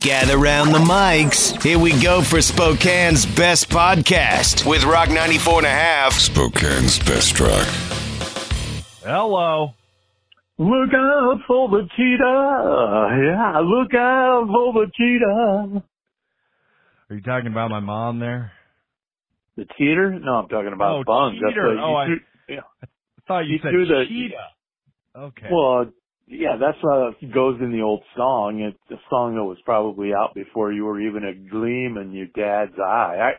Gather round the mics. Here we go for Spokane's Best Podcast with Rock 94 and a half. Spokane's Best Rock. Hello. Look out for the cheetah. Yeah, look out for the cheetah. Are you talking about my mom there? The cheater? No, I'm talking about Bunz. I thought you said cheetah. Okay. Well, yeah, that's goes in the old song. It's a song that was probably out before you were even a gleam in your dad's eye.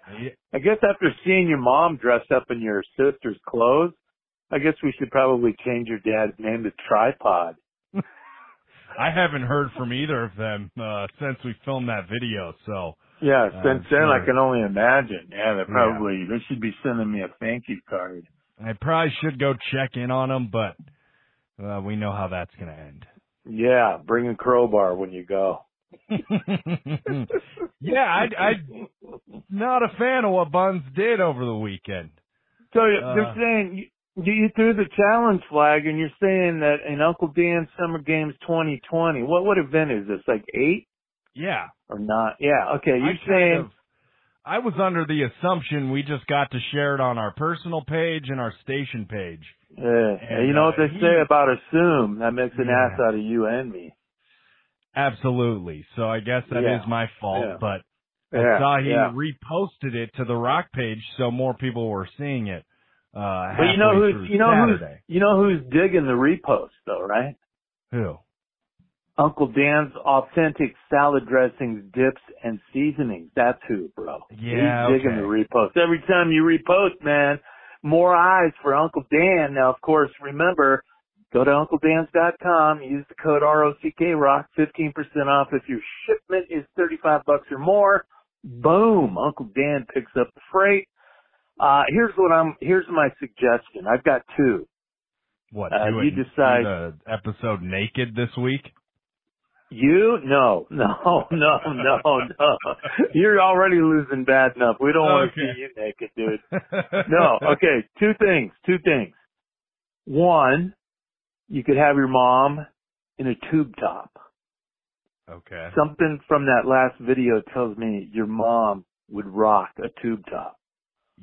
I guess after seeing your mom dressed up in your sister's clothes, I guess we should probably change your dad's name to Tripod. I haven't heard from either of them since we filmed that video, so. Yeah, since then, sure. I can only imagine. Yeah, they should be sending me a thank you card. I probably should go check in on them, but we know how that's going to end. Yeah, bring a crowbar when you go. I'm not a fan of what Bunz did over the weekend. So they're saying... You threw the challenge flag, and you're saying that in Uncle Dan's Summer Games 2020, what event is this, like 8? Yeah. Or not? Yeah, okay, you're saying... I was under the assumption we just got to share it on our personal page and our station page. Yeah, and you know what they say about assume. That makes an ass out of you and me. Absolutely. So I guess that is my fault, but I saw he reposted it to the rock page so more people were seeing it. But you know who's digging the repost though, right? Who? Uncle Dan's Authentic Salad Dressings, Dips, and Seasonings. That's who, bro. Yeah, he's digging the repost. Every time you repost, man, more eyes for Uncle Dan. Now, of course, remember, go to UncleDan's.com, use the code ROCKROCK, 15% off if your shipment is $35 or more. Boom, Uncle Dan picks up the freight. Here's my suggestion. I've got two. What? You decide. The episode naked this week? No. You're already losing bad enough. We don't want to see you naked, dude. No. Okay. Two things. One, you could have your mom in a tube top. Okay. Something from that last video tells me your mom would rock a tube top.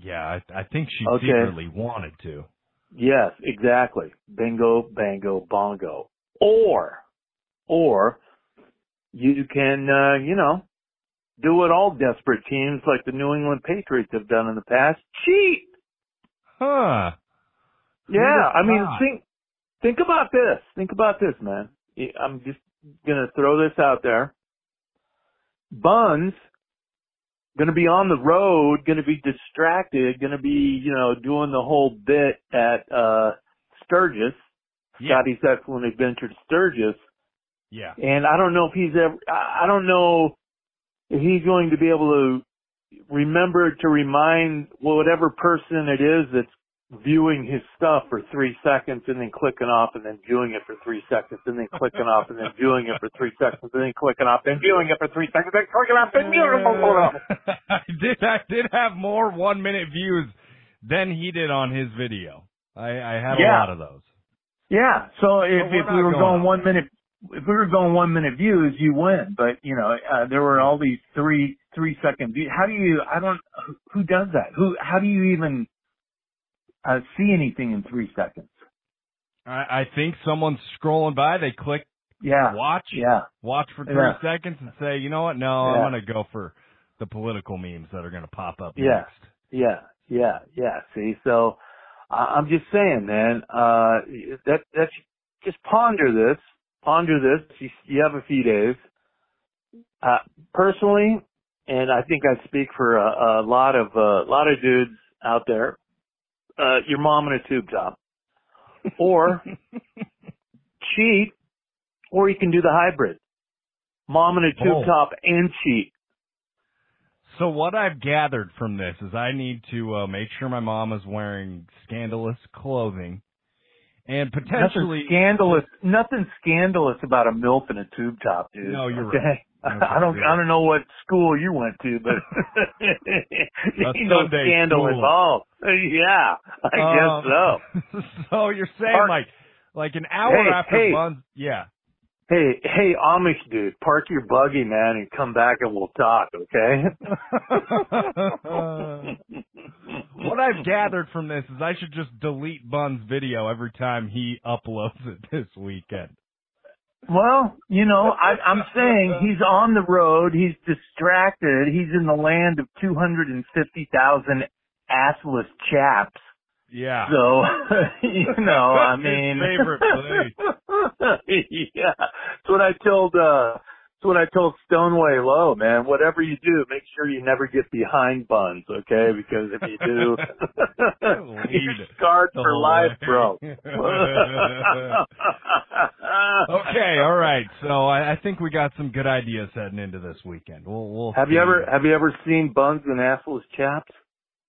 Yeah, I think she secretly wanted to. Yes, exactly. Bingo, bango, bongo. Or you can, do what all desperate teams like the New England Patriots have done in the past. Cheat! Huh. Yeah, I mean, think about this. Think about this, man. I'm just going to throw this out there. Bunz. Going to be on the road, going to be distracted, going to be, doing the whole bit at Sturgis. Yeah. Scotty's Excellent Adventure to Sturgis. Yeah. And I don't know if he's going to be able to remember to remind whatever person it is that's viewing his stuff for 3 seconds and then clicking off and then viewing it for 3 seconds and then clicking off and then viewing it for 3 seconds and then clicking off and viewing it for 3 seconds and clicking off and viewing it for 3 seconds. I did have more 1 minute views than he did on his video. I had a lot of those. Yeah. So if we were going 1 minute, if we were going 1 minute views, you win. But there were all these 3 second views. Who does that? How do you even see anything in 3 seconds? I think someone's scrolling by. They click watch for 3 seconds and say, you know what? No, I'm going to go for the political memes that are going to pop up next. Yeah. See, so I'm just saying, man, that's just ponder this. You have a few days. Personally, and I think I speak for a lot of dudes out there, your mom in a tube top, or cheat, or you can do the hybrid, mom in a tube top and cheat. So what I've gathered from this is I need to make sure my mom is wearing scandalous clothing, and potentially nothing scandalous about a MILF in a tube top, dude. No, you're right. Okay, I don't know what school you went to, but no scandal involved. Yeah, I guess so. So you're saying like an hour after Bunz, Hey, Amish dude, park your buggy, man, and come back and we'll talk, okay? What I've gathered from this is I should just delete Bun's video every time he uploads it this weekend. Well, you know, I'm saying he's on the road, he's distracted, he's in the land of 250,000 assless chaps. Yeah. So, you know, I mean. His favorite place. Yeah. That's what I told Stoneway Low, man. Whatever you do, make sure you never get behind Bunz, okay? Because if you do, you're scarred for life, bro. Okay, all right. So I think we got some good ideas heading into this weekend. We'll have you ever seen Bunz and Assholes Chaps?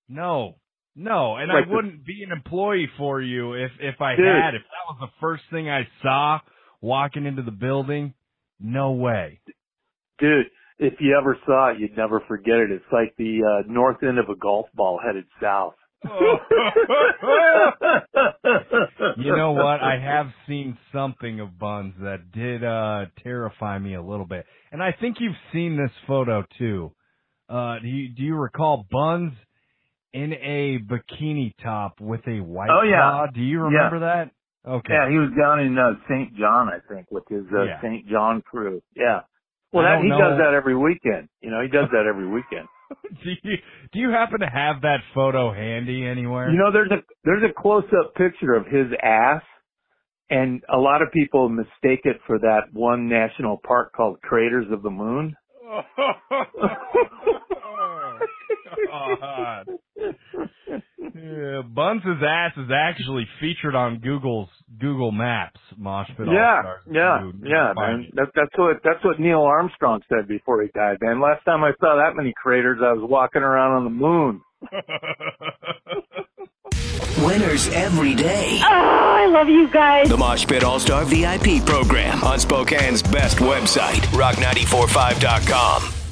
No. No, and like I wouldn't be an employee for you if I had. If that was the first thing I saw walking into the building, no way. Dude, if you ever saw it, you'd never forget it. It's like the north end of a golf ball headed south. You know what? I have seen something of Bunz that did terrify me a little bit. And I think you've seen this photo, too. Do you recall Bunz? In a bikini top with a white bra. Do you remember that? Okay. Yeah, he was down in St. John, I think, with his St. John crew. Yeah. Well, he does that every weekend. You know, he does that every weekend. Do you happen to have that photo handy anywhere? You know, there's a close-up picture of his ass, and a lot of people mistake it for that one national park called Craters of the Moon. God. Yeah, Bunz's ass is actually featured on Google Maps. Mosh Pit All-Star. Yeah, man. That's what Neil Armstrong said before he died, man. Last time I saw that many craters, I was walking around on the moon. Winners every day. Oh, I love you guys. The Mosh Pit All-Star VIP program on Spokane's best website, rock945.com.